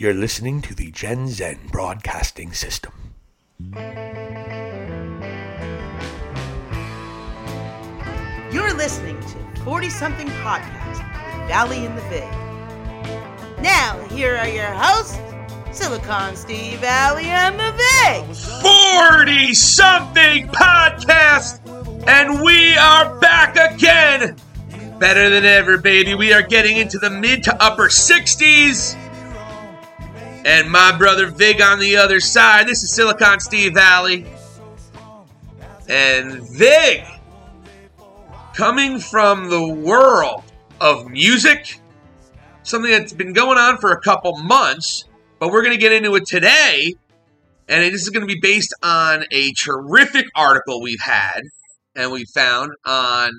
You're listening to the Gen Zen Broadcasting System. You're listening to 40 Something Podcast with Valley and the Vig. Now, here are your hosts, Silicon Steve, Valley, and the Vig. 40 Something Podcast, and we are back again. Better than ever, baby. We are getting into the mid to upper 60s. And my brother Vig on the other side. This is Silicon Steve Valley. And Vig, coming from the world of music, something that's been going on for a couple months, but we're going to get into it today. And this is going to be based on a terrific article we've had and we found on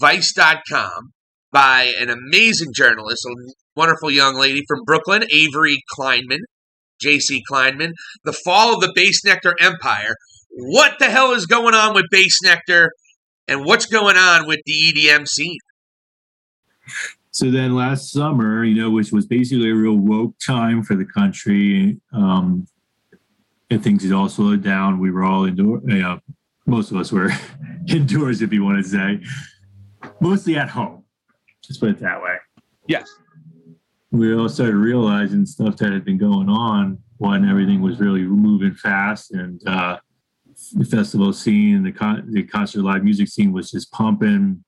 Vice.com by an amazing journalist, wonderful young lady from Brooklyn, Avery Kleinman, J.C. Kleinman. The Fall of the Bassnectar Empire. What the hell is going on with Bassnectar, and what's going on with the EDM scene? So then last summer, which was basically a real woke time for the country, and things had all slowed down. We were all indoors. Most of us were indoors, if you want to say. Mostly at home. Just put it that way. Yes. We all started realizing stuff that had been going on when everything was really moving fast, and the festival scene, the concert live music scene was just pumping.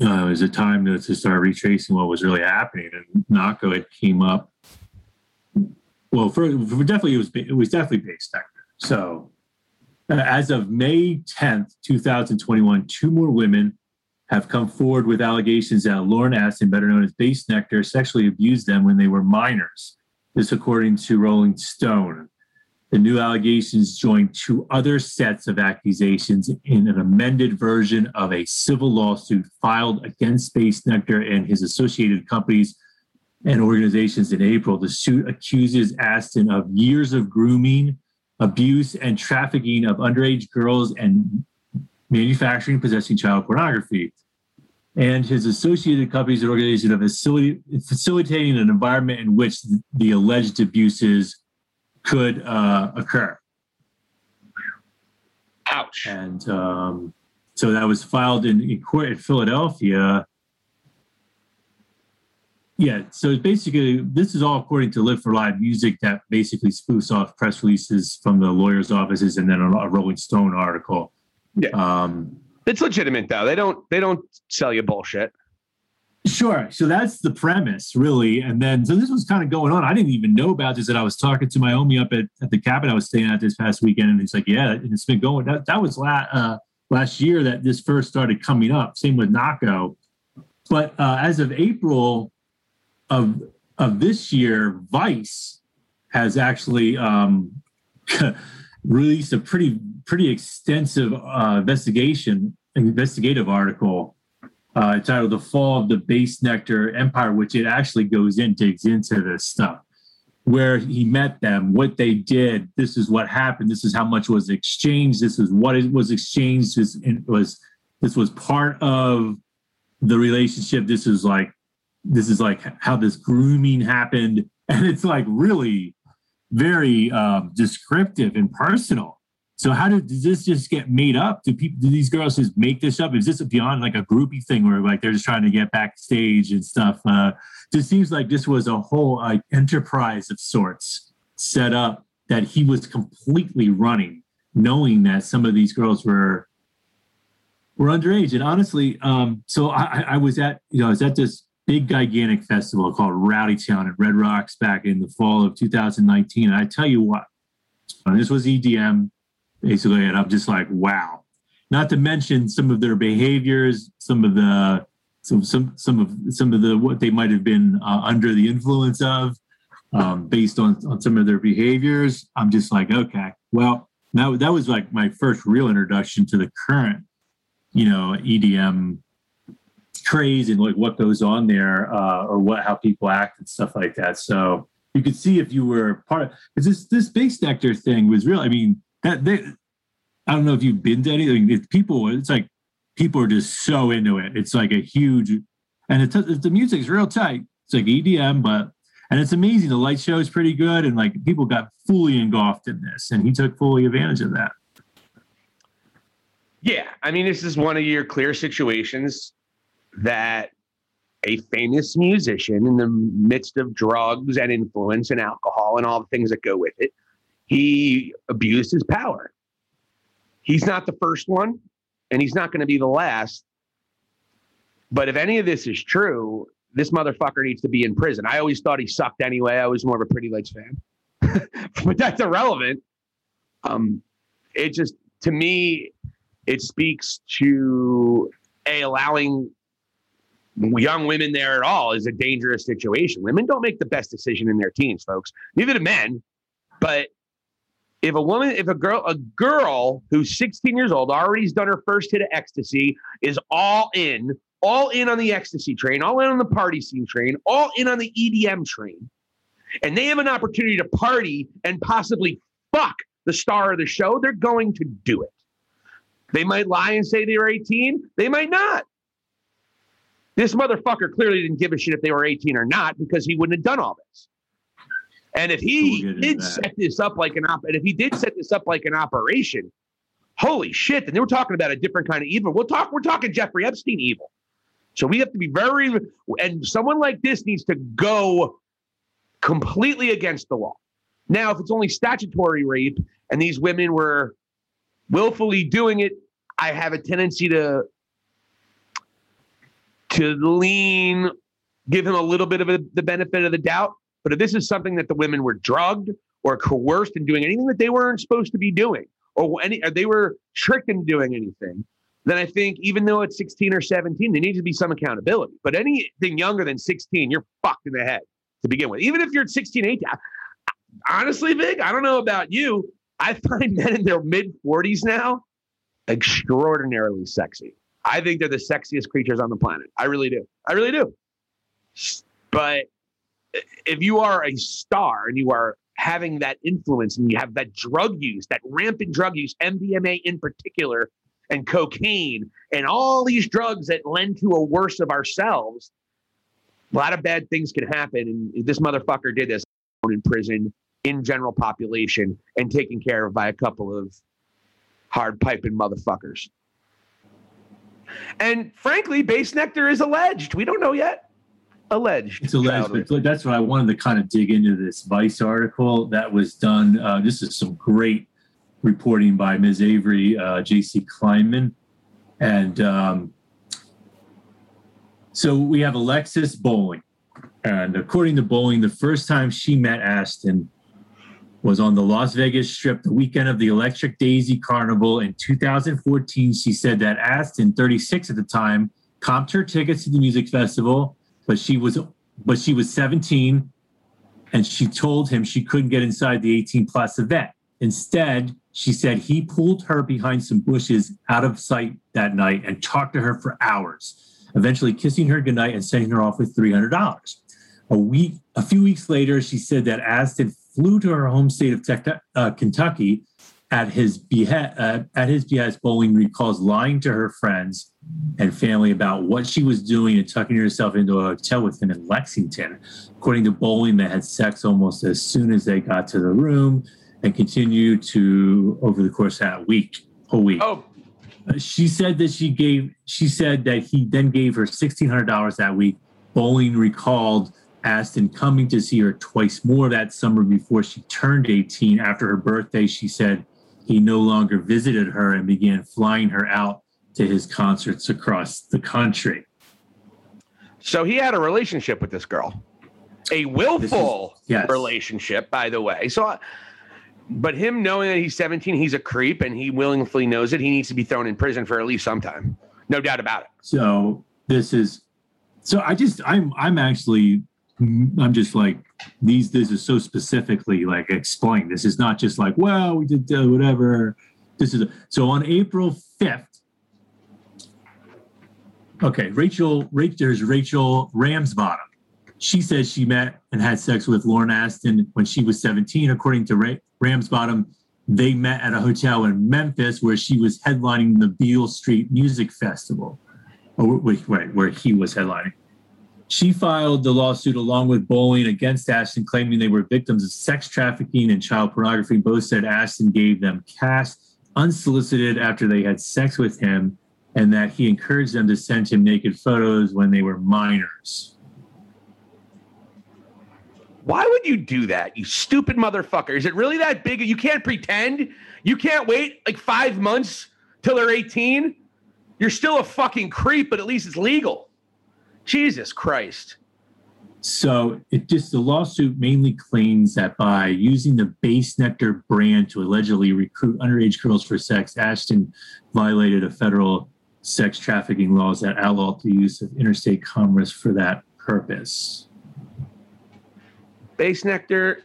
It was a time to start retracing what was really happening, and Nahko had came up. Well, for definitely it was definitely Bassnectar. So, as of May 10th, 2021, two more women have come forward with allegations that Lorin Ashton, better known as Bassnectar, sexually abused them when they were minors. This according to Rolling Stone. The new allegations join two other sets of accusations in an amended version of a civil lawsuit filed against Bassnectar and his associated companies and organizations in April. The suit accuses Ashton of years of grooming, abuse, and trafficking of underage girls and manufacturing, possessing child pornography, and his associated companies and organizations of facilitating an environment in which the alleged abuses could occur. Ouch. And so that was filed in court in Philadelphia. Yeah, so basically, this is all according to Live for Live Music that basically spoofs off press releases from the lawyers' offices and then a Rolling Stone article. Yeah, it's legitimate though. They don't sell you bullshit. Sure. So that's the premise, really. And then so this was kind of going on. I didn't even know about this. And I was talking to my homie up at the cabin I was staying at this past weekend, and he's like, "Yeah, it's been going." That was last year that this first started coming up. Same with Nahko. But as of April of this year, Vice has actually released a pretty extensive investigative article titled "The Fall of the Bassnectar Empire," which it actually digs into this stuff, where he met them, what they did, this is what happened, this is how much was exchanged, this is what it was exchanged, this was part of the relationship, this is like how this grooming happened, and it's like really very descriptive and personal. So how does this just get made up? Do these girls just make this up? Is this beyond like a groupie thing where like they're just trying to get backstage and stuff? This seems like this was a whole enterprise of sorts set up that he was completely running, knowing that some of these girls were underage. And honestly, so I was at this big gigantic festival called Rowdy Town at Red Rocks back in the fall of 2019. And I tell you what, this was EDM basically, and I'm just like, wow. Not to mention some of their behaviors, some of the what they might have been under the influence of, based on some of their behaviors. I'm just like, okay, well, that was like my first real introduction to the current, EDM craze and like what goes on there, or how people act and stuff like that. So you could see if you were part of, because this Bassnectar thing was real. I mean, I don't know if you've been to anything. It's like people are just so into it. It's like a huge, and the music's real tight. It's like EDM, but, and it's amazing. The light show is pretty good. And like people got fully engulfed in this, and he took fully advantage of that. Yeah. I mean, this is one of your clear situations that a famous musician in the midst of drugs and influence and alcohol and all the things that go with it, he abused his power. He's not the first one, and he's not going to be the last. But if any of this is true, this motherfucker needs to be in prison. I always thought he sucked anyway. I was more of a Pretty Lights fan, but that's irrelevant. It just, to me, it speaks to allowing young women there at all is a dangerous situation. Women don't make the best decision in their teens, folks. Neither do men. But if a woman, if a girl who's 16 years old, already's done her first hit of ecstasy, is all in on the ecstasy train, all in on the party scene train, all in on the EDM train, and they have an opportunity to party and possibly fuck the star of the show, they're going to do it. They might lie and say they were 18. They might not. This motherfucker clearly didn't give a shit if they were 18 or not, because he wouldn't have done all this. And if he did set this up like an operation, holy shit! Then they were talking about a different kind of evil. We're talking Jeffrey Epstein evil. So we have to be very. And someone like this needs to go completely against the law. Now, if it's only statutory rape and these women were willfully doing it, I have a tendency to lean, give him a little bit of the benefit of the doubt. But if this is something that the women were drugged or coerced into doing anything that they weren't supposed to be doing, or they were tricked into doing anything, then I think even though it's 16 or 17, there needs to be some accountability. But anything younger than 16, you're fucked in the head to begin with. Even if you're 16, 18, honestly, Vic, I don't know about you. I find men in their mid-40s now extraordinarily sexy. I think they're the sexiest creatures on the planet. I really do. But if you are a star and you are having that influence and you have that drug use, that rampant drug use, MDMA in particular, and cocaine, and all these drugs that lend to a worse of ourselves, a lot of bad things can happen. And this motherfucker did this in prison, in general population, and taken care of by a couple of hard-piping motherfuckers. And frankly, Bassnectar is alleged. We don't know yet. It's alleged. But that's why I wanted to kind of dig into this Vice article that was done. This is some great reporting by Ms. Avery, J.C. Kleinman. And so we have Alexis Bowling. And according to Bowling, the first time she met Ashton was on the Las Vegas Strip the weekend of the Electric Daisy Carnival in 2014. She said that Ashton, 36 at the time, comped her tickets to the music festival, but she was 17, and she told him she couldn't get inside the 18-plus event. Instead, she said he pulled her behind some bushes out of sight that night and talked to her for hours, eventually kissing her goodnight and sending her off with $300. A few weeks later, she said that Ashton flew to her home state of Kentucky at his behest. Bowling recalls lying to her friends and family about what she was doing and tucking herself into a hotel with him in Lexington. According to Bowling, they had sex almost as soon as they got to the room and continued to over the course of that whole week. Oh, she said that he then gave her $1,600 that week. Bowling recalled Ashton coming to see her twice more that summer before she turned 18. After her birthday, she said he no longer visited her and began flying her out to his concerts across the country. So he had a relationship with this girl, a willful relationship, by the way. So, but him knowing that he's 17, he's a creep, and he willingly knows it. He needs to be thrown in prison for at least some time. No doubt about it. This is so specifically like explained. This is not just like, well, we did whatever. So on April 5th. Okay. There's Rachel Ramsbottom. She says she met and had sex with Lorin Ashton when she was 17. According to Ramsbottom, they met at a hotel in Memphis where she was headlining the Beale Street Music Festival. Oh, wait, where he was headlining. She filed the lawsuit along with Bowling against Ashton, claiming they were victims of sex trafficking and child pornography. Both said Ashton gave them cash unsolicited after they had sex with him, and that he encouraged them to send him naked photos when they were minors. Why would you do that, you stupid motherfucker? Is it really that big? You can't pretend? You can't wait like 5 months till they're 18? You're still a fucking creep, but at least it's legal. Jesus Christ. So it just, the lawsuit mainly claims that by using the Bassnectar brand to allegedly recruit underage girls for sex, Ashton violated a federal sex trafficking laws that outlawed the use of interstate commerce for that purpose. Bassnectar,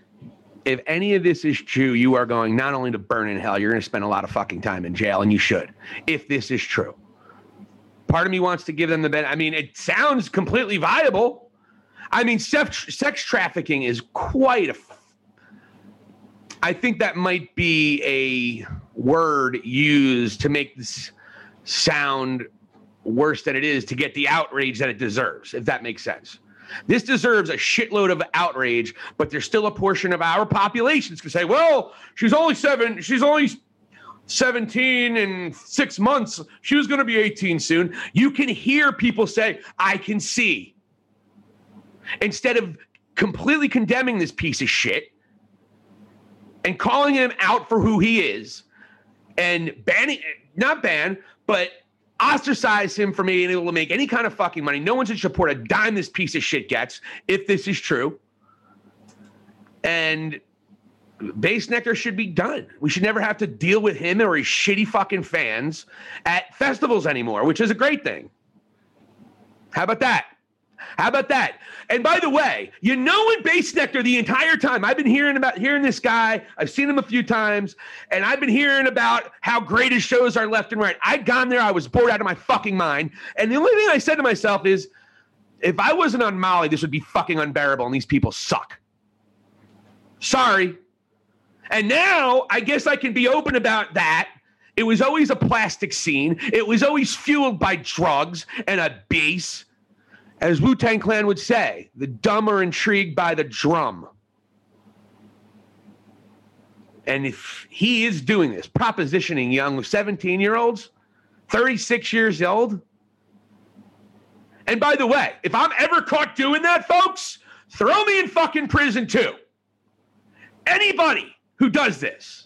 if any of this is true, you are going not only to burn in hell, you're going to spend a lot of fucking time in jail, and you should, if this is true. Part of me wants to give them the benefit. I mean, it sounds completely viable. I mean, sex trafficking is quite a... I think that might be a word used to make this sound worse than it is, to get the outrage that it deserves, if that makes sense. This deserves a shitload of outrage, but there's still a portion of our population that's going to say, well, she's only 17 in 6 months. She was going to be 18 soon. You can hear people say, I can see. Instead of completely condemning this piece of shit and calling him out for who he is and not ban, but ostracize him from being able to make any kind of fucking money. No one should support a dime this piece of shit gets, if this is true. And Bassnectar should be done. We should never have to deal with him or his shitty fucking fans at festivals anymore, which is a great thing. How about that? How about that? And by the way, you know, when Bassnectar, the entire time I've been hearing this guy, I've seen him a few times, and I've been hearing about how great his shows are left and right. I'd gone there, I was bored out of my fucking mind, and the only thing I said to myself is, if I wasn't on Molly, this would be fucking unbearable, and these people suck. Sorry. And now I guess I can be open about that. It was always a plastic scene. It was always fueled by drugs and a bass. As Wu-Tang Clan would say, the dumb are intrigued by the drum. And if he is doing this, propositioning young 17-year-olds, 36 years old. And by the way, if I'm ever caught doing that, folks, throw me in fucking prison too. Anybody who does this.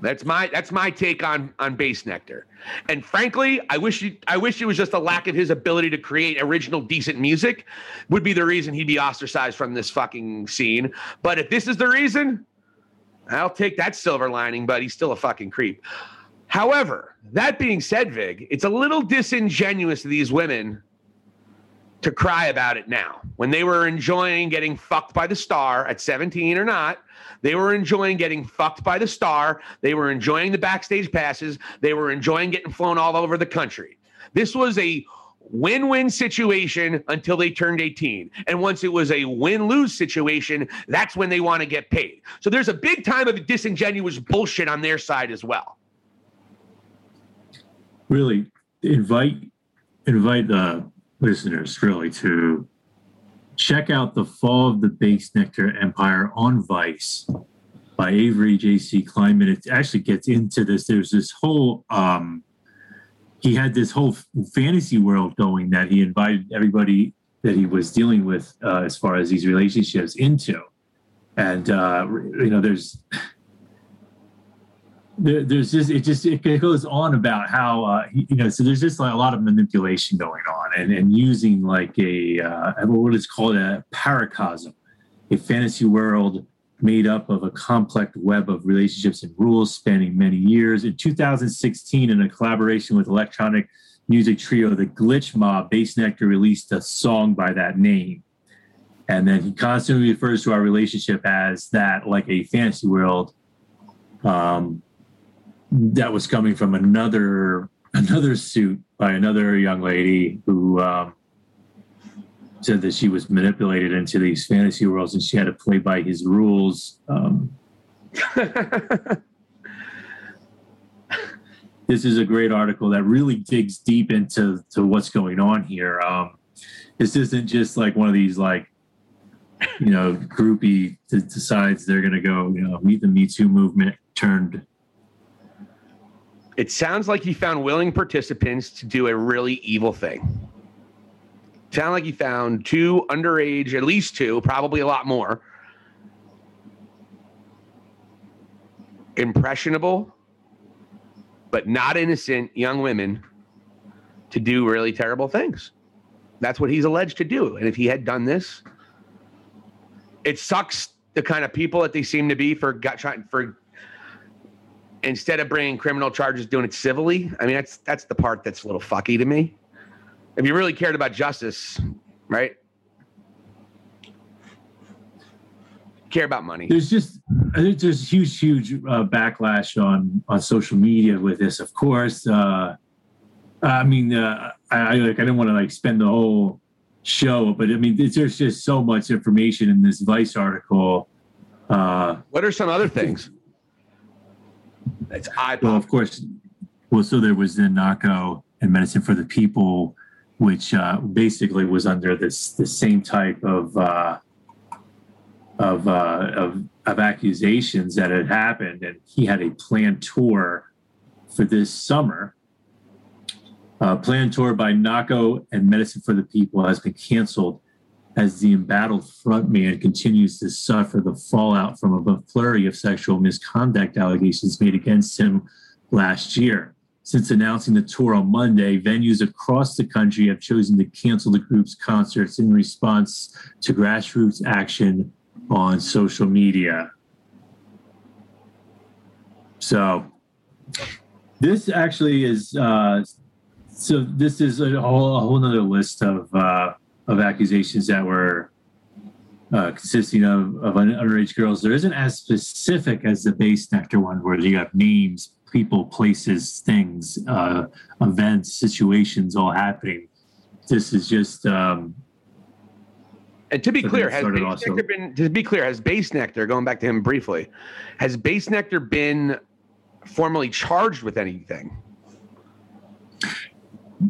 That's my take on Bassnectar. And frankly, I wish it was just the lack of his ability to create original decent music would be the reason he'd be ostracized from this fucking scene. But if this is the reason, I'll take that silver lining, but he's still a fucking creep. However, that being said, Vig, it's a little disingenuous to these women to cry about it now, when they were enjoying getting fucked by the star at 17 or not. They were enjoying getting fucked by the star. They were enjoying the backstage passes. They were enjoying getting flown all over the country. This was a win-win situation until they turned 18. And once it was a win-lose situation, that's when they want to get paid. So there's a big time of disingenuous bullshit on their side as well. Really, invite the listeners, really, to check out The Fall of the Bassnectar Empire on Vice by Avery J.C. Kleinman. It actually gets into this. There's this whole, he had this whole fantasy world going that he invited everybody that he was dealing with as far as these relationships into. And, you know, it goes on about how, you know, so there's just like a lot of manipulation going on and using like a, what is called a paracosm, a fantasy world made up of a complex web of relationships and rules spanning many years. In 2016, in a collaboration with electronic music trio, the Glitch Mob, Bassnectar released a song by that name. And then he constantly refers to our relationship as that, like a fantasy world, that was coming from another suit by another young lady who said that she was manipulated into these fantasy worlds and she had to play by his rules. this is a great article that really digs deep into what's going on here. This isn't just like one of these, like, you know, groupie that decides they're going to go, you know, meet the Me Too movement turned. It sounds like he found willing participants to do a really evil thing. Sound like he found two underage, at least two, probably a lot more, impressionable, but not innocent young women to do really terrible things. That's what he's alleged to do. And if he had done this, it sucks the kind of people that they seem to be for instead of bringing criminal charges, doing it civilly. I mean, that's the part that's a little fucky to me. If you really cared about justice, right? Care about money. There's just, I think there's huge backlash on social media with this, of course. I didn't want to like spend the whole show, but I mean, there's just so much information in this Vice article. What are some other things? It's well, of course. Well, so there was the Nahko and Medicine for the People, which basically was under the same type of accusations that had happened, and he had a planned tour for this summer. Planned tour by Nahko and Medicine for the People has been canceled as the embattled frontman continues to suffer the fallout from a flurry of sexual misconduct allegations made against him last year. Since announcing the tour on Monday, venues across the country have chosen to cancel the group's concerts in response to grassroots action on social media. So this actually is, this is a whole other list of accusations that were consisting of underage girls. There isn't as specific as the Bassnectar one, where you have names, people, places, things, events, situations all happening. This is just and to be clear, has Bassnectar, going back to him briefly, has Bassnectar been formally charged with anything?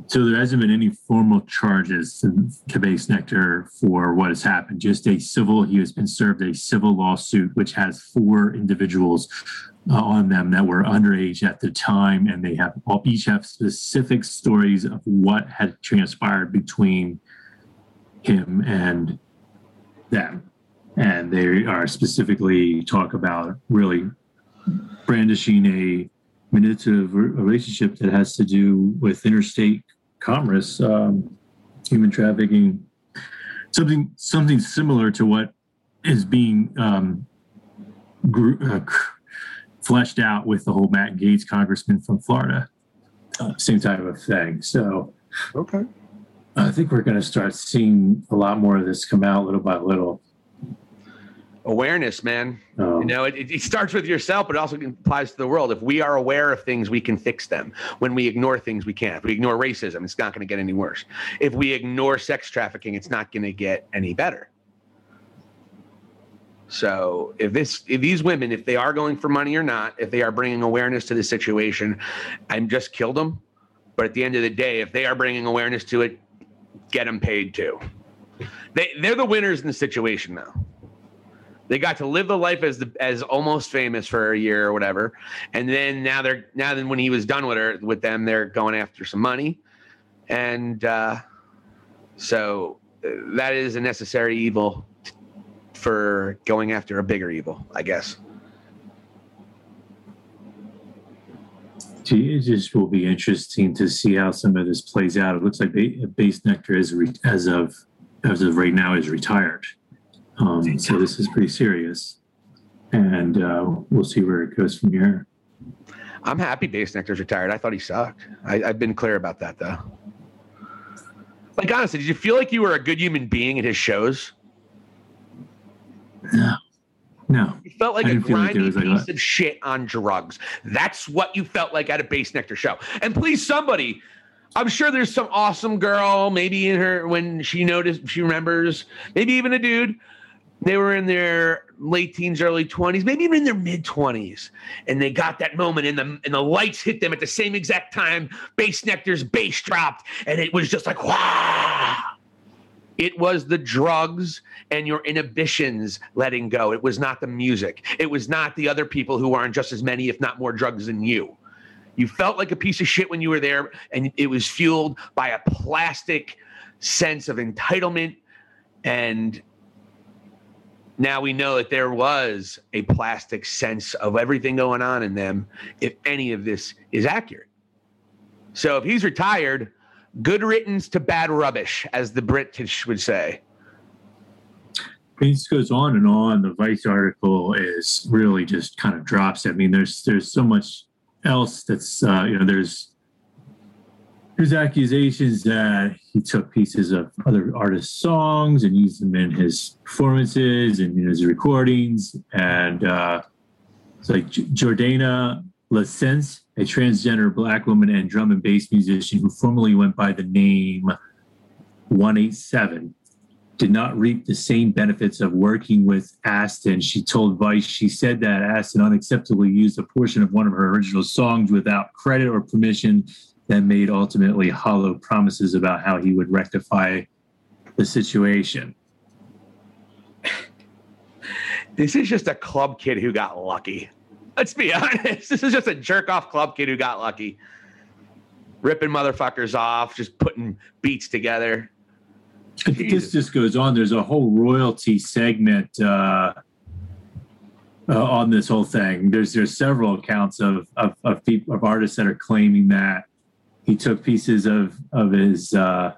So there hasn't been any formal charges to Bassnectar for what has happened. Just he has been served a civil lawsuit, which has four individuals on them that were underage at the time, and they each have specific stories of what had transpired between him and them, and they are specifically talk about really brandishing a manipulative relationship that has to do with interstate commerce, human trafficking, something similar to what is being fleshed out with the whole Matt Gaetz congressman from Florida, same type of thing. So, okay, I think we're going to start seeing a lot more of this come out little by little. Awareness, man. You know, it starts with yourself, but it also applies to the world. If we are aware of things, we can fix them. When we ignore things, we can't. If we ignore racism, it's not going to get any worse. If we ignore sex trafficking, it's not going to get any better. So if these women, if they are going for money or not, if they are bringing awareness to the situation, I'm just killed them. But at the end of the day, if they are bringing awareness to it, get them paid too. They're the winners in the situation now. They got to live the life as almost famous for a year or whatever. And then now when he was done with them, they're going after some money. And so that is a necessary evil for going after a bigger evil, I guess. It just will be interesting to see how some of this plays out. It looks like Bassnectar as of right now is retired. So this is pretty serious, and we'll see where it goes from here. I'm happy Bassnectar's retired. I thought he sucked. I've been clear about that though. Like, honestly, did you feel like you were a good human being at his shows? No. You felt like a grimy piece of shit on drugs. That's what you felt like at a Bassnectar show. And please, somebody, I'm sure there's some awesome girl, maybe in her, when she remembers, maybe even a dude They were in their late teens, early 20s, maybe even in their mid-20s. And they got that moment, and the lights hit them at the same exact time. Bassnectar's bass dropped, and it was just like, wow. It was the drugs and your inhibitions letting go. It was not the music. It was not the other people who are on just as many, if not more, drugs than you. You felt like a piece of shit when you were there, and it was fueled by a plastic sense of entitlement. And now we know that there was a plastic sense of everything going on in them, if any of this is accurate. So if he's retired, good riddance to bad rubbish, as the British would say. This goes on and on. The Vice article is really just kind of drops. I mean, there's so much else that's, there's accusations that he took pieces of other artists' songs and used them in his performances and in his recordings. And it's like Jordana Lacence, a transgender black woman and drum and bass musician who formerly went by the name 187, did not reap the same benefits of working with Ashton. She told Vice, she said that Ashton unacceptably used a portion of one of her original songs without credit or permission, that made ultimately hollow promises about how he would rectify the situation. This is just a club kid who got lucky. Let's be honest. This is just a jerk-off club kid who got lucky. Ripping motherfuckers off, just putting beats together. I think this just goes on. There's a whole royalty segment on this whole thing. There's several accounts of people, of artists that are claiming that he took pieces of his of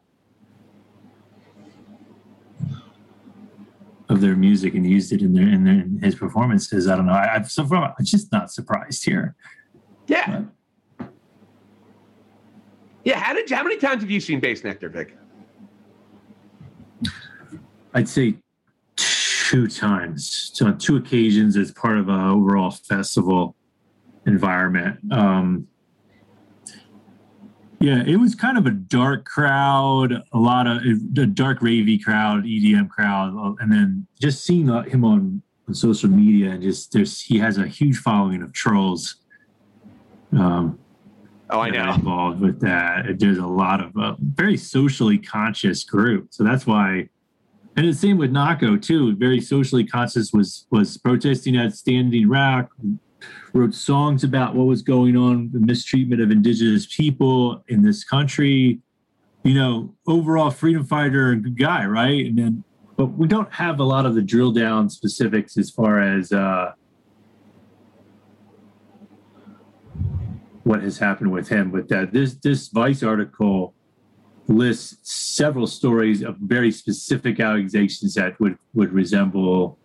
their music and used it in his performances. I don't know. I'm just not surprised here. Yeah. But. Yeah. How many times have you seen Bassnectar, Vic? I'd say 2 times. So on 2 occasions as part of an overall festival environment. Yeah, it was kind of a dark crowd, a dark ravey crowd, EDM crowd, and then just seeing him on social media, and just he has a huge following of trolls. I know. Involved with that, there's a lot of very socially conscious group, so that's why. And the same with Nahko too. Very socially conscious, was protesting at Standing Rock. Wrote songs about what was going on, the mistreatment of indigenous people in this country, overall freedom fighter and good guy, right? And then, but we don't have a lot of the drill down specifics as far as what has happened with him. With that, this Vice article lists several stories of very specific allegations that would resemble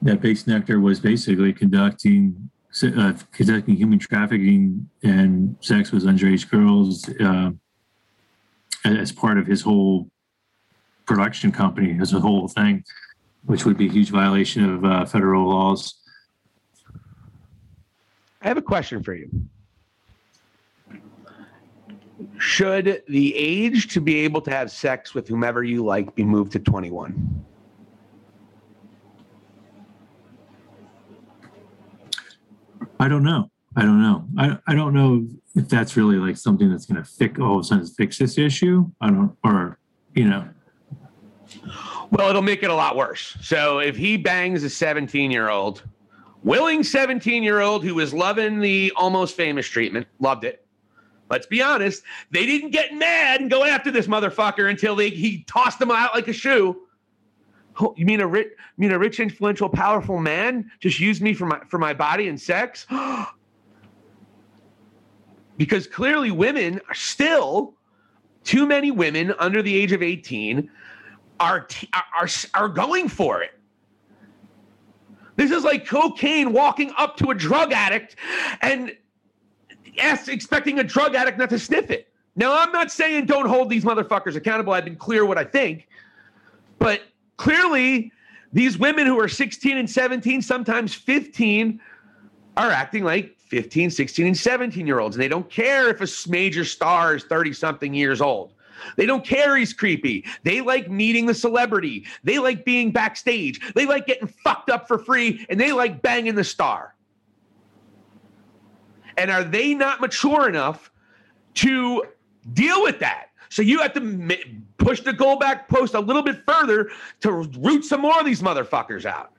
that Bassnectar was basically conducting human trafficking and sex with underage girls as part of his whole production company, his whole thing, which would be a huge violation of federal laws. I have a question for you. Should the age to be able to have sex with whomever you like be moved to 21? I don't know. I don't know if that's really like something that's going to fix this issue. Well, it'll make it a lot worse. So if he bangs a 17-year-old, willing 17-year-old who was loving the Almost Famous treatment, loved it. Let's be honest. They didn't get mad and go after this motherfucker until he tossed them out like a shoe. You mean a rich, influential, powerful man just used me for my body and sex? Because clearly women are still, too many women under the age of 18 are going for it. This is like cocaine walking up to a drug addict and expecting a drug addict not to sniff it. Now, I'm not saying don't hold these motherfuckers accountable. I've been clear what I think. But clearly, these women who are 16 and 17, sometimes 15, are acting like 15, 16, and 17-year-olds. And they don't care if a major star is 30-something years old. They don't care he's creepy. They like meeting the celebrity. They like being backstage. They like getting fucked up for free, and they like banging the star. And are they not mature enough to deal with that? So you have to push the goal back post a little bit further to root some more of these motherfuckers out.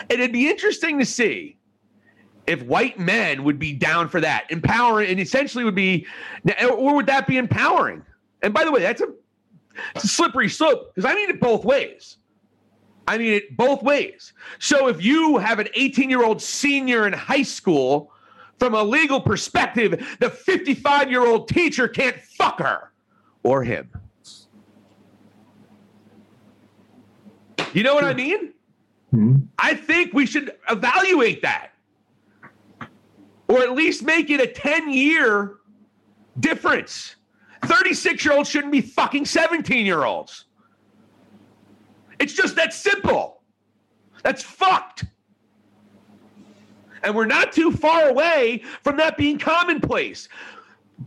And it'd be interesting to see if white men would be down for that, empowering, and essentially would be, or would that be empowering? And by the way, that's a slippery slope, because I mean it both ways. I mean it both ways. So if you have an 18-year-old senior in high school, from a legal perspective, the 55-year-old teacher can't fuck her. Or him. You know what I mean? Mm-hmm. I think we should evaluate that. Or at least make it a 10-year difference. 36-year-olds shouldn't be fucking 17-year-olds. It's just that simple. That's fucked. And we're not too far away from that being commonplace.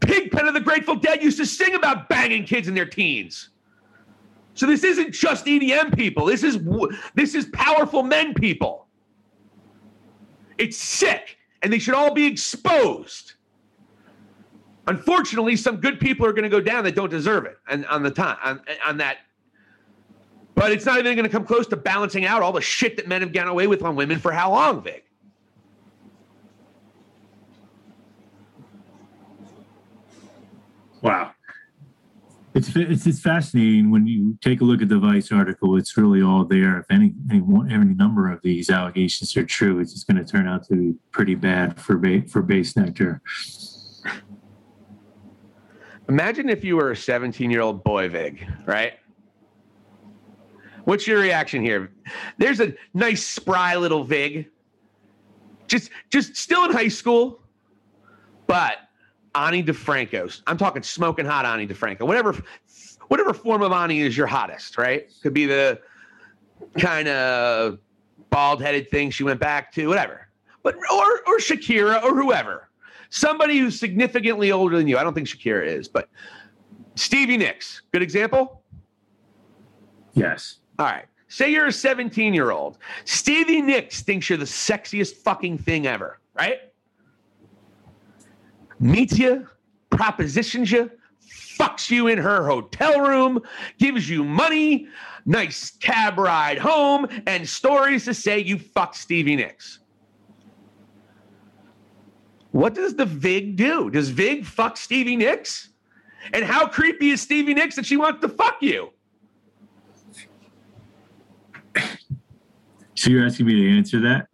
Pigpen of the Grateful Dead used to sing about banging kids in their teens. So this isn't just EDM people. This is powerful men people. It's sick, and they should all be exposed. Unfortunately, some good people are going to go down that don't deserve it, and on that. But it's not even going to come close to balancing out all the shit that men have gotten away with on women for how long, Vic? Wow. It's fascinating when you take a look at the Vice article. It's really all there. If any number of these allegations are true, it's just going to turn out to be pretty bad for Bassnectar. Imagine if you were a 17-year-old boy, Vig, right? What's your reaction here? There's a nice, spry little Vig. Just still in high school, but Ani DiFranco. I'm talking smoking hot Ani DiFranco. Whatever form of Ani is your hottest, right? Could be the kind of bald-headed thing she went back to, whatever. But or Shakira or whoever. Somebody who's significantly older than you. I don't think Shakira is, but Stevie Nicks. Good example? Yes. All right. Say you're a 17-year-old. Stevie Nicks thinks you're the sexiest fucking thing ever, right? Meets you, propositions you, fucks you in her hotel room, gives you money, nice cab ride home, and stories to say you fucked Stevie Nicks. What does the Vig do? Does Vig fuck Stevie Nicks? And how creepy is Stevie Nicks that she wants to fuck you? So you're asking me to answer that?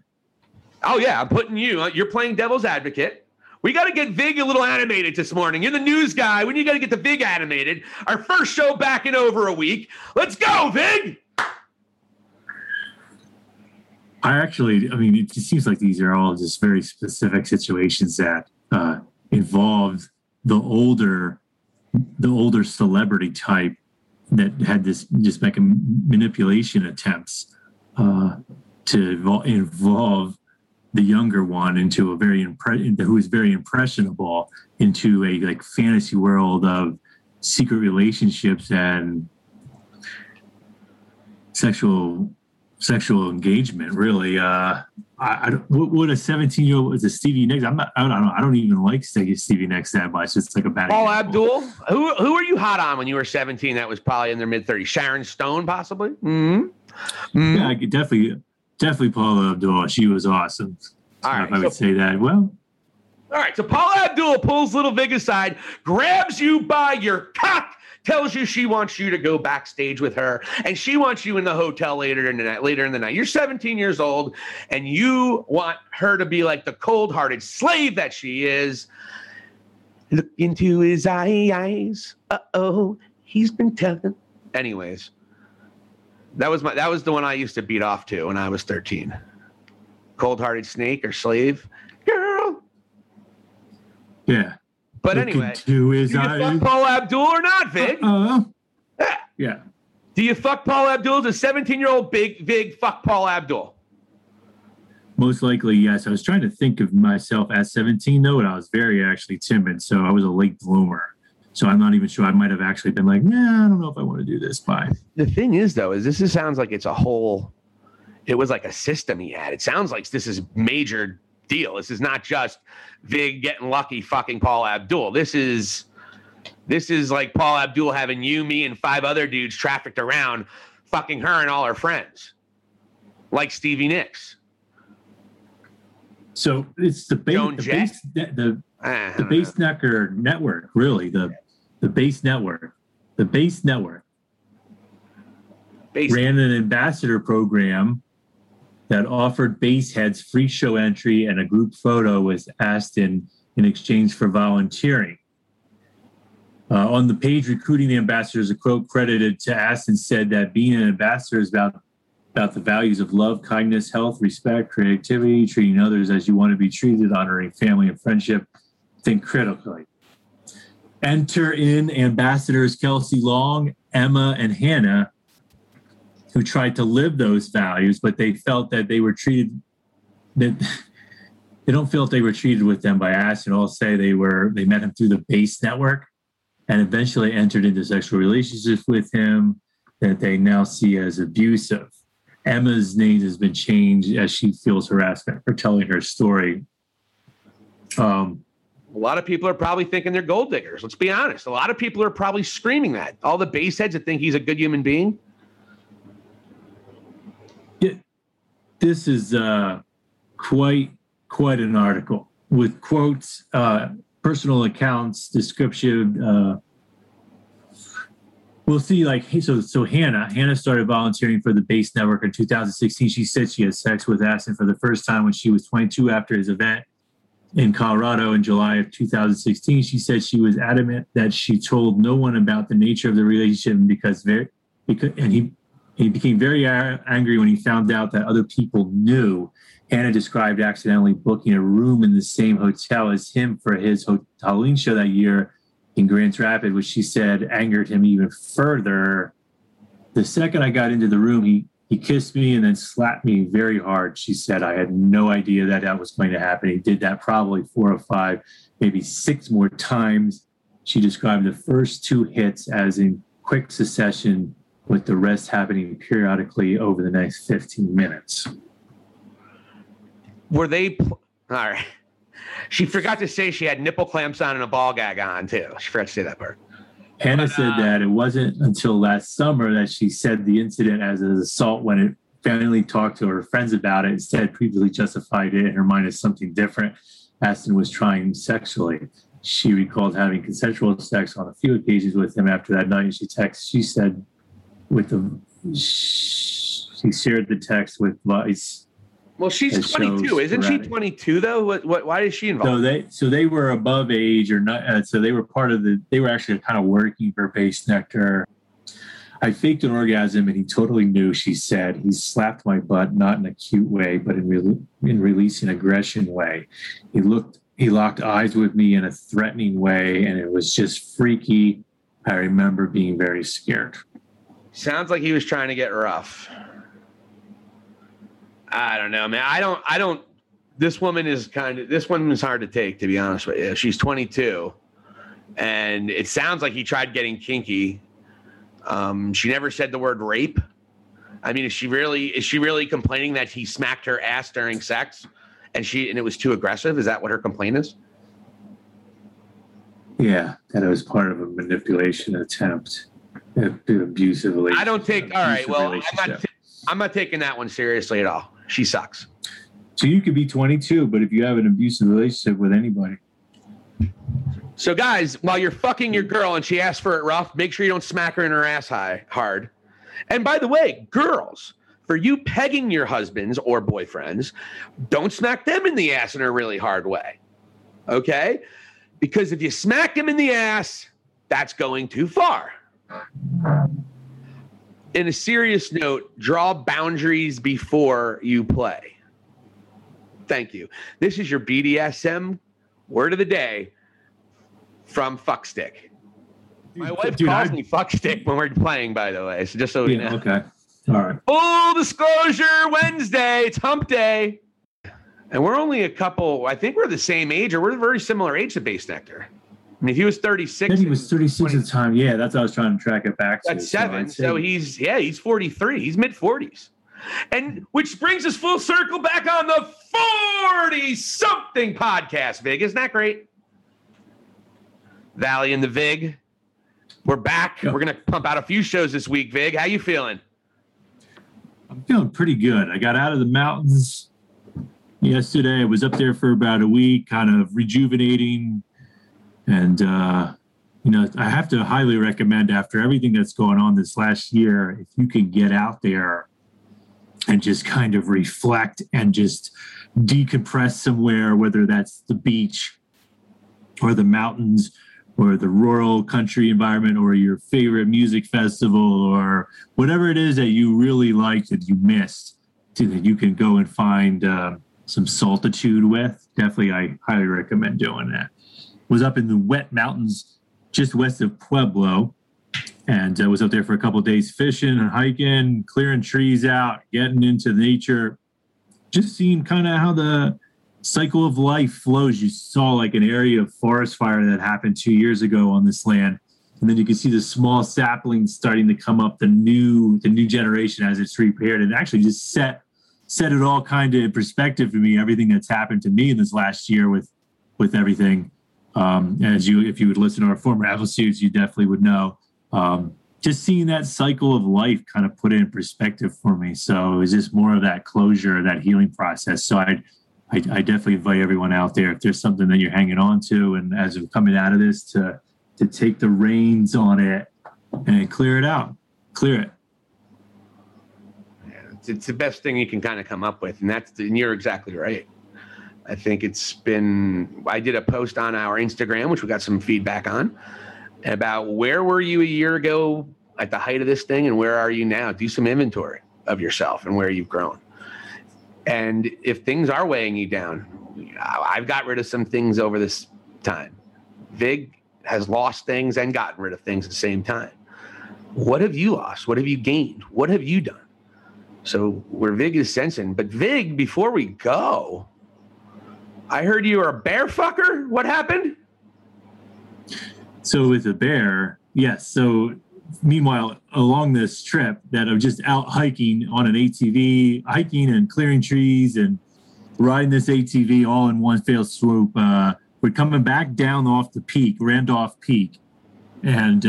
Oh, yeah. I'm putting you. You're playing devil's advocate. We got to get Vig a little animated this morning. You're the news guy. We got to get the Vig animated. Our first show back in over a week. Let's go, Vig! It seems like these are all just very specific situations that involved the older celebrity type that had this just like a manipulation attempts to involve the younger one into a who is very impressionable into a like fantasy world of secret relationships and sexual engagement. Really, would a 17-year-old was a Stevie Nicks? I don't even like Stevie Nicks that much. It's like a bad. Paula Abdul. Who are you hot on when you were 17? That was probably in their mid-30s. Sharon Stone, possibly. Mm-hmm. Mm-hmm. Yeah, I could definitely Paula Abdul. She was awesome. All right, I would say that. Well, all right. So Paula Abdul pulls little Vig aside, grabs you by your cock, tells you she wants you to go backstage with her, and she wants you in the hotel later in the night. You're 17 years old, and you want her to be like the cold-hearted slave that she is. Look into his eyes. Uh-oh. He's been telling. Anyways. That was the one I used to beat off to when I was 13. Cold-hearted snake or slave, girl. Yeah. But anyway, do you fuck Paula Abdul or not, Vig? Yeah. Do you fuck Paula Abdul? Does 17-year-old Vig fuck Paula Abdul? Most likely, yes. I was trying to think of myself at 17, though, and I was very actually timid, so I was a late bloomer. So I'm not even sure. I might have actually been like, nah, I don't know if I want to do this. Bye. The thing is, though, is this sounds like it's a whole, it was like a system he had. It sounds like this is major deal. This is not just Vig getting lucky fucking Paula Abdul. This is like Paula Abdul having you, me, and five other dudes trafficked around fucking her and all her friends. Like Stevie Nicks. So it's the Bassnectar network, really. The Bass Network ran an ambassador program that offered bass heads free show entry and a group photo with Ashton in exchange for volunteering. On the page recruiting the ambassadors, a quote credited to Ashton said that being an ambassador is about the values of love, kindness, health, respect, creativity, treating others as you want to be treated, honoring family and friendship. Think critically. Enter in ambassadors Kelsey Long, Emma, and Hannah, who tried to live those values, but they felt that they were treated, that they don't feel they were treated with them by Ashton. All say they met him through the Bass Network and eventually entered into sexual relationships with him that they now see as abusive. Emma's name has been changed as she feels harassment for telling her story. A lot of people are probably thinking they're gold diggers. Let's be honest. A lot of people are probably screaming that. All the bass heads that think he's a good human being. Yeah, this is quite an article with quotes, personal accounts, description. We'll see, like, so Hannah started volunteering for the Bass Network in 2016. She said she had sex with Ashton for the first time when she was 22 after his event in Colorado in July of 2016. She said she was adamant that she told no one about the nature of the relationship because he became very angry when he found out that other people knew. Hannah described accidentally booking a room in the same hotel as him for his Halloween show that year in Grand Rapids, which she said angered him even further. The second I got into the room, he kissed me and then slapped me very hard. She said, I had no idea that was going to happen. He did that probably 4 or 5, maybe 6 more times. She described the first 2 hits as in quick succession, with the rest happening periodically over the next 15 minutes. All right. She forgot to say she had nipple clamps on and a ball gag on, too. She forgot to say that part. Hannah said that it wasn't until last summer that she said the incident as an assault when it finally talked to her friends about it. Instead, previously justified it in her mind as something different. Ashton was trying sexually. She recalled having consensual sex on a few occasions with him after that night. She shared the text with Vice. Well, she's 22, isn't she? 22 though. What? Why is she involved? So they were above age, or not? So they were part of the. They were actually kind of working for Bassnectar. I faked an orgasm, and he totally knew. She said he slapped my butt, not in a cute way, but in releasing aggression way. He locked eyes with me in a threatening way, and it was just freaky. I remember being very scared. Sounds like he was trying to get rough. I don't know, man. I don't. This woman is hard to take, to be honest with you. She's 22, and it sounds like he tried getting kinky. She never said the word rape. I mean, is she really complaining that he smacked her ass during sex, and it was too aggressive? Is that what her complaint is? Yeah, that it was part of a manipulation attempt, abusive relationship. I don't take. All right, well, I'm not taking that one seriously at all. She sucks. So you could be 22, but if you have an abusive relationship with anybody. So guys, while you're fucking your girl and she asks for it rough, make sure you don't smack her in her ass hard. And by the way, girls, for you pegging your husbands or boyfriends, don't smack them in the ass in a really hard way. Okay? Because if you smack them in the ass, that's going too far. In a serious note, draw boundaries before you play. Thank you. This is your BDSM word of the day from Fuckstick. My wife calls me Fuckstick when we're playing, by the way. So just so you know. Okay. All right. Full disclosure, Wednesday. It's hump day. And we're only I think we're the same age, or we're very similar age to Bassnectar. And if he was 36, he was 36 at the time. Yeah, that's what I was trying to track it back. That's seven. So he's 43. He's mid 40s. And which brings us full circle back on the 40 something podcast, Vig. Isn't that great? Valley and the Vig. We're back. Yep. We're going to pump out a few shows this week, Vig. How you feeling? I'm feeling pretty good. I got out of the mountains yesterday. I was up there for about a week, kind of rejuvenating. And, I have to highly recommend, after everything that's going on this last year, if you can get out there and just kind of reflect and just decompress somewhere, whether that's the beach or the mountains or the rural country environment or your favorite music festival or whatever it is that you really liked that you missed, so that you can go and find some solitude with. Definitely, I highly recommend doing that. Was up in the wet mountains just west of Pueblo, and I was up there for a couple of days fishing and hiking, clearing trees out, getting into nature, just seeing kind of how the cycle of life flows. You saw like an area of forest fire that happened 2 years ago on this land, and then you can see the small saplings starting to come up, the new generation as it's repaired, and actually just set it all kind of in perspective for me, everything that's happened to me in this last year with everything. If you would listen to our former episodes, you definitely would know. Just seeing that cycle of life kind of put it in perspective for me. So it was just more of that closure, that healing process. So I definitely invite everyone out there, if there's something that you're hanging on to, and as we're coming out of this, to take the reins on it and clear it out. Clear it. Yeah, it's the best thing you can kind of come up with, and you're exactly right. I think I did a post on our Instagram, which we got some feedback on, about where were you a year ago at the height of this thing and where are you now? Do some inventory of yourself and where you've grown. And if things are weighing you down, I've got rid of some things over this time. Vig has lost things and gotten rid of things at the same time. What have you lost? What have you gained? What have you done? So where Vig is sensing. But Vig, before we go, I heard you were a bear fucker. What happened? So with the bear, yes. So meanwhile, along this trip that I'm just out hiking on an ATV, hiking and clearing trees and riding this ATV all in one fell swoop, we're coming back down off the peak, Randolph Peak. And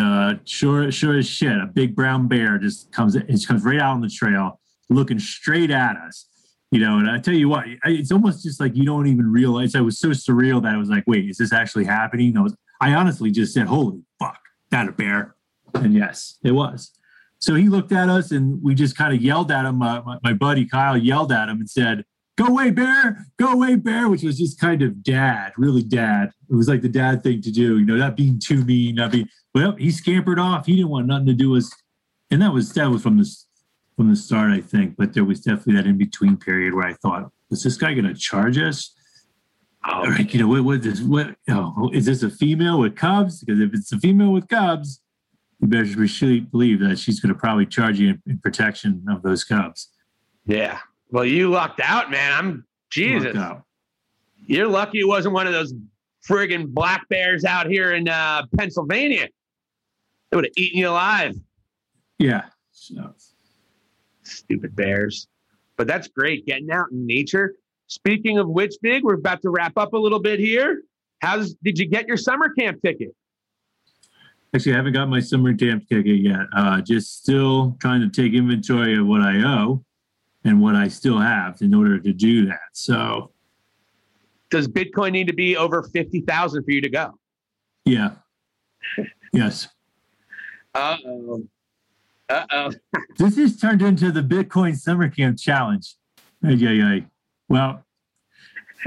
sure as shit, a big brown bear just comes right out on the trail looking straight at us. And I tell you what, it's almost just like you don't even realize. I was so surreal that I was like, wait, is this actually happening? I honestly just said, holy fuck, that a bear. And yes, it was. So he looked at us and we just kind of yelled at him. My buddy Kyle yelled at him and said, go away, bear, which was just kind of really dad. It was like the dad thing to do, not being too mean, well, he scampered off. He didn't want nothing to do with us. And that was from the start, I think, but there was definitely that in-between period where I thought, is this guy going to charge us? Oh, like, is this a female with cubs? Because if it's a female with cubs, you better believe that she's going to probably charge you in protection of those cubs. Yeah. Well, you lucked out, man. Jesus. You're lucky it wasn't one of those friggin' black bears out here in Pennsylvania. They would have eaten you alive. Yeah. So. Stupid bears. But that's great, getting out in nature. Speaking of which, Vig, we're about to wrap up a little bit here. Did you get your summer camp ticket? Actually, I haven't got my summer camp ticket yet. Just still trying to take inventory of what I owe and what I still have in order to do that. So does Bitcoin need to be over 50,000 for you to go? Yeah. Yes. Uh-oh. This has turned into the Bitcoin Summer Camp Challenge. Well,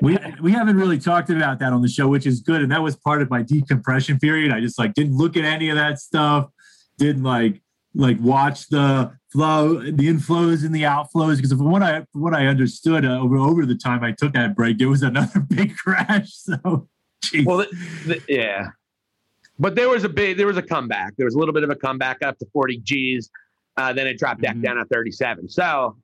we haven't really talked about that on the show, which is good. And that was part of my decompression period. I just didn't look at any of that stuff. Didn't like watch the flow, the inflows and the outflows. Because from what I understood over the time I took that break, there was another big crash. So, geez. Well, yeah. But there was a comeback. There was a little bit of a comeback up to 40 G's. Then it dropped back down to 37. So,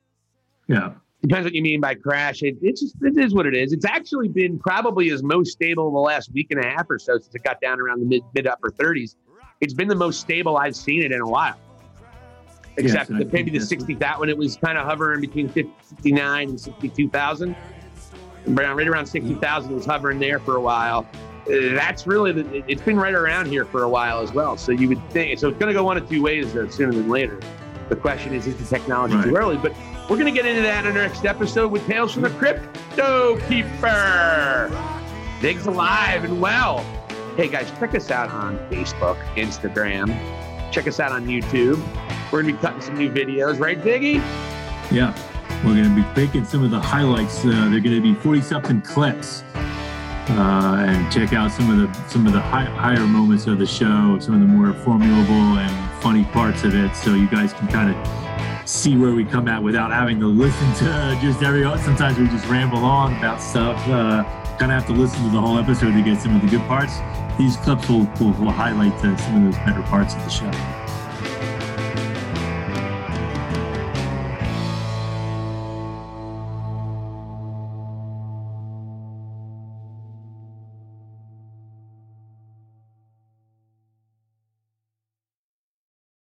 yeah, Depends what you mean by crash. It is what it is. It's actually been probably as most stable the last week and a half or so since it got down around the mid upper 30s. It's been the most stable I've seen it in a while. Except yes, maybe the 60,000 when it was kind of hovering between 59 and 62,000. Right around 60,000 was hovering there for a while. That's really, it's been right around here for a while as well. So you would think, so it's going to go one of two ways though, sooner than later. The question is the technology too early? But we're going to get into that in our next episode with Tales from the Crypto Keeper. Dig's alive and well. Hey, guys, check us out on Facebook, Instagram. Check us out on YouTube. We're going to be cutting some new videos. Right, Diggy? Yeah. We're going to be picking some of the highlights. They're going to be 40-something clips. And check out some of the higher moments of the show, some of the more formidable and funny parts of it, so you guys can kind of see where we come at without having to listen to just sometimes we just ramble on about stuff. Kind of have to listen to the whole episode to get some of the good parts. These clips will highlight some of those better parts of the show.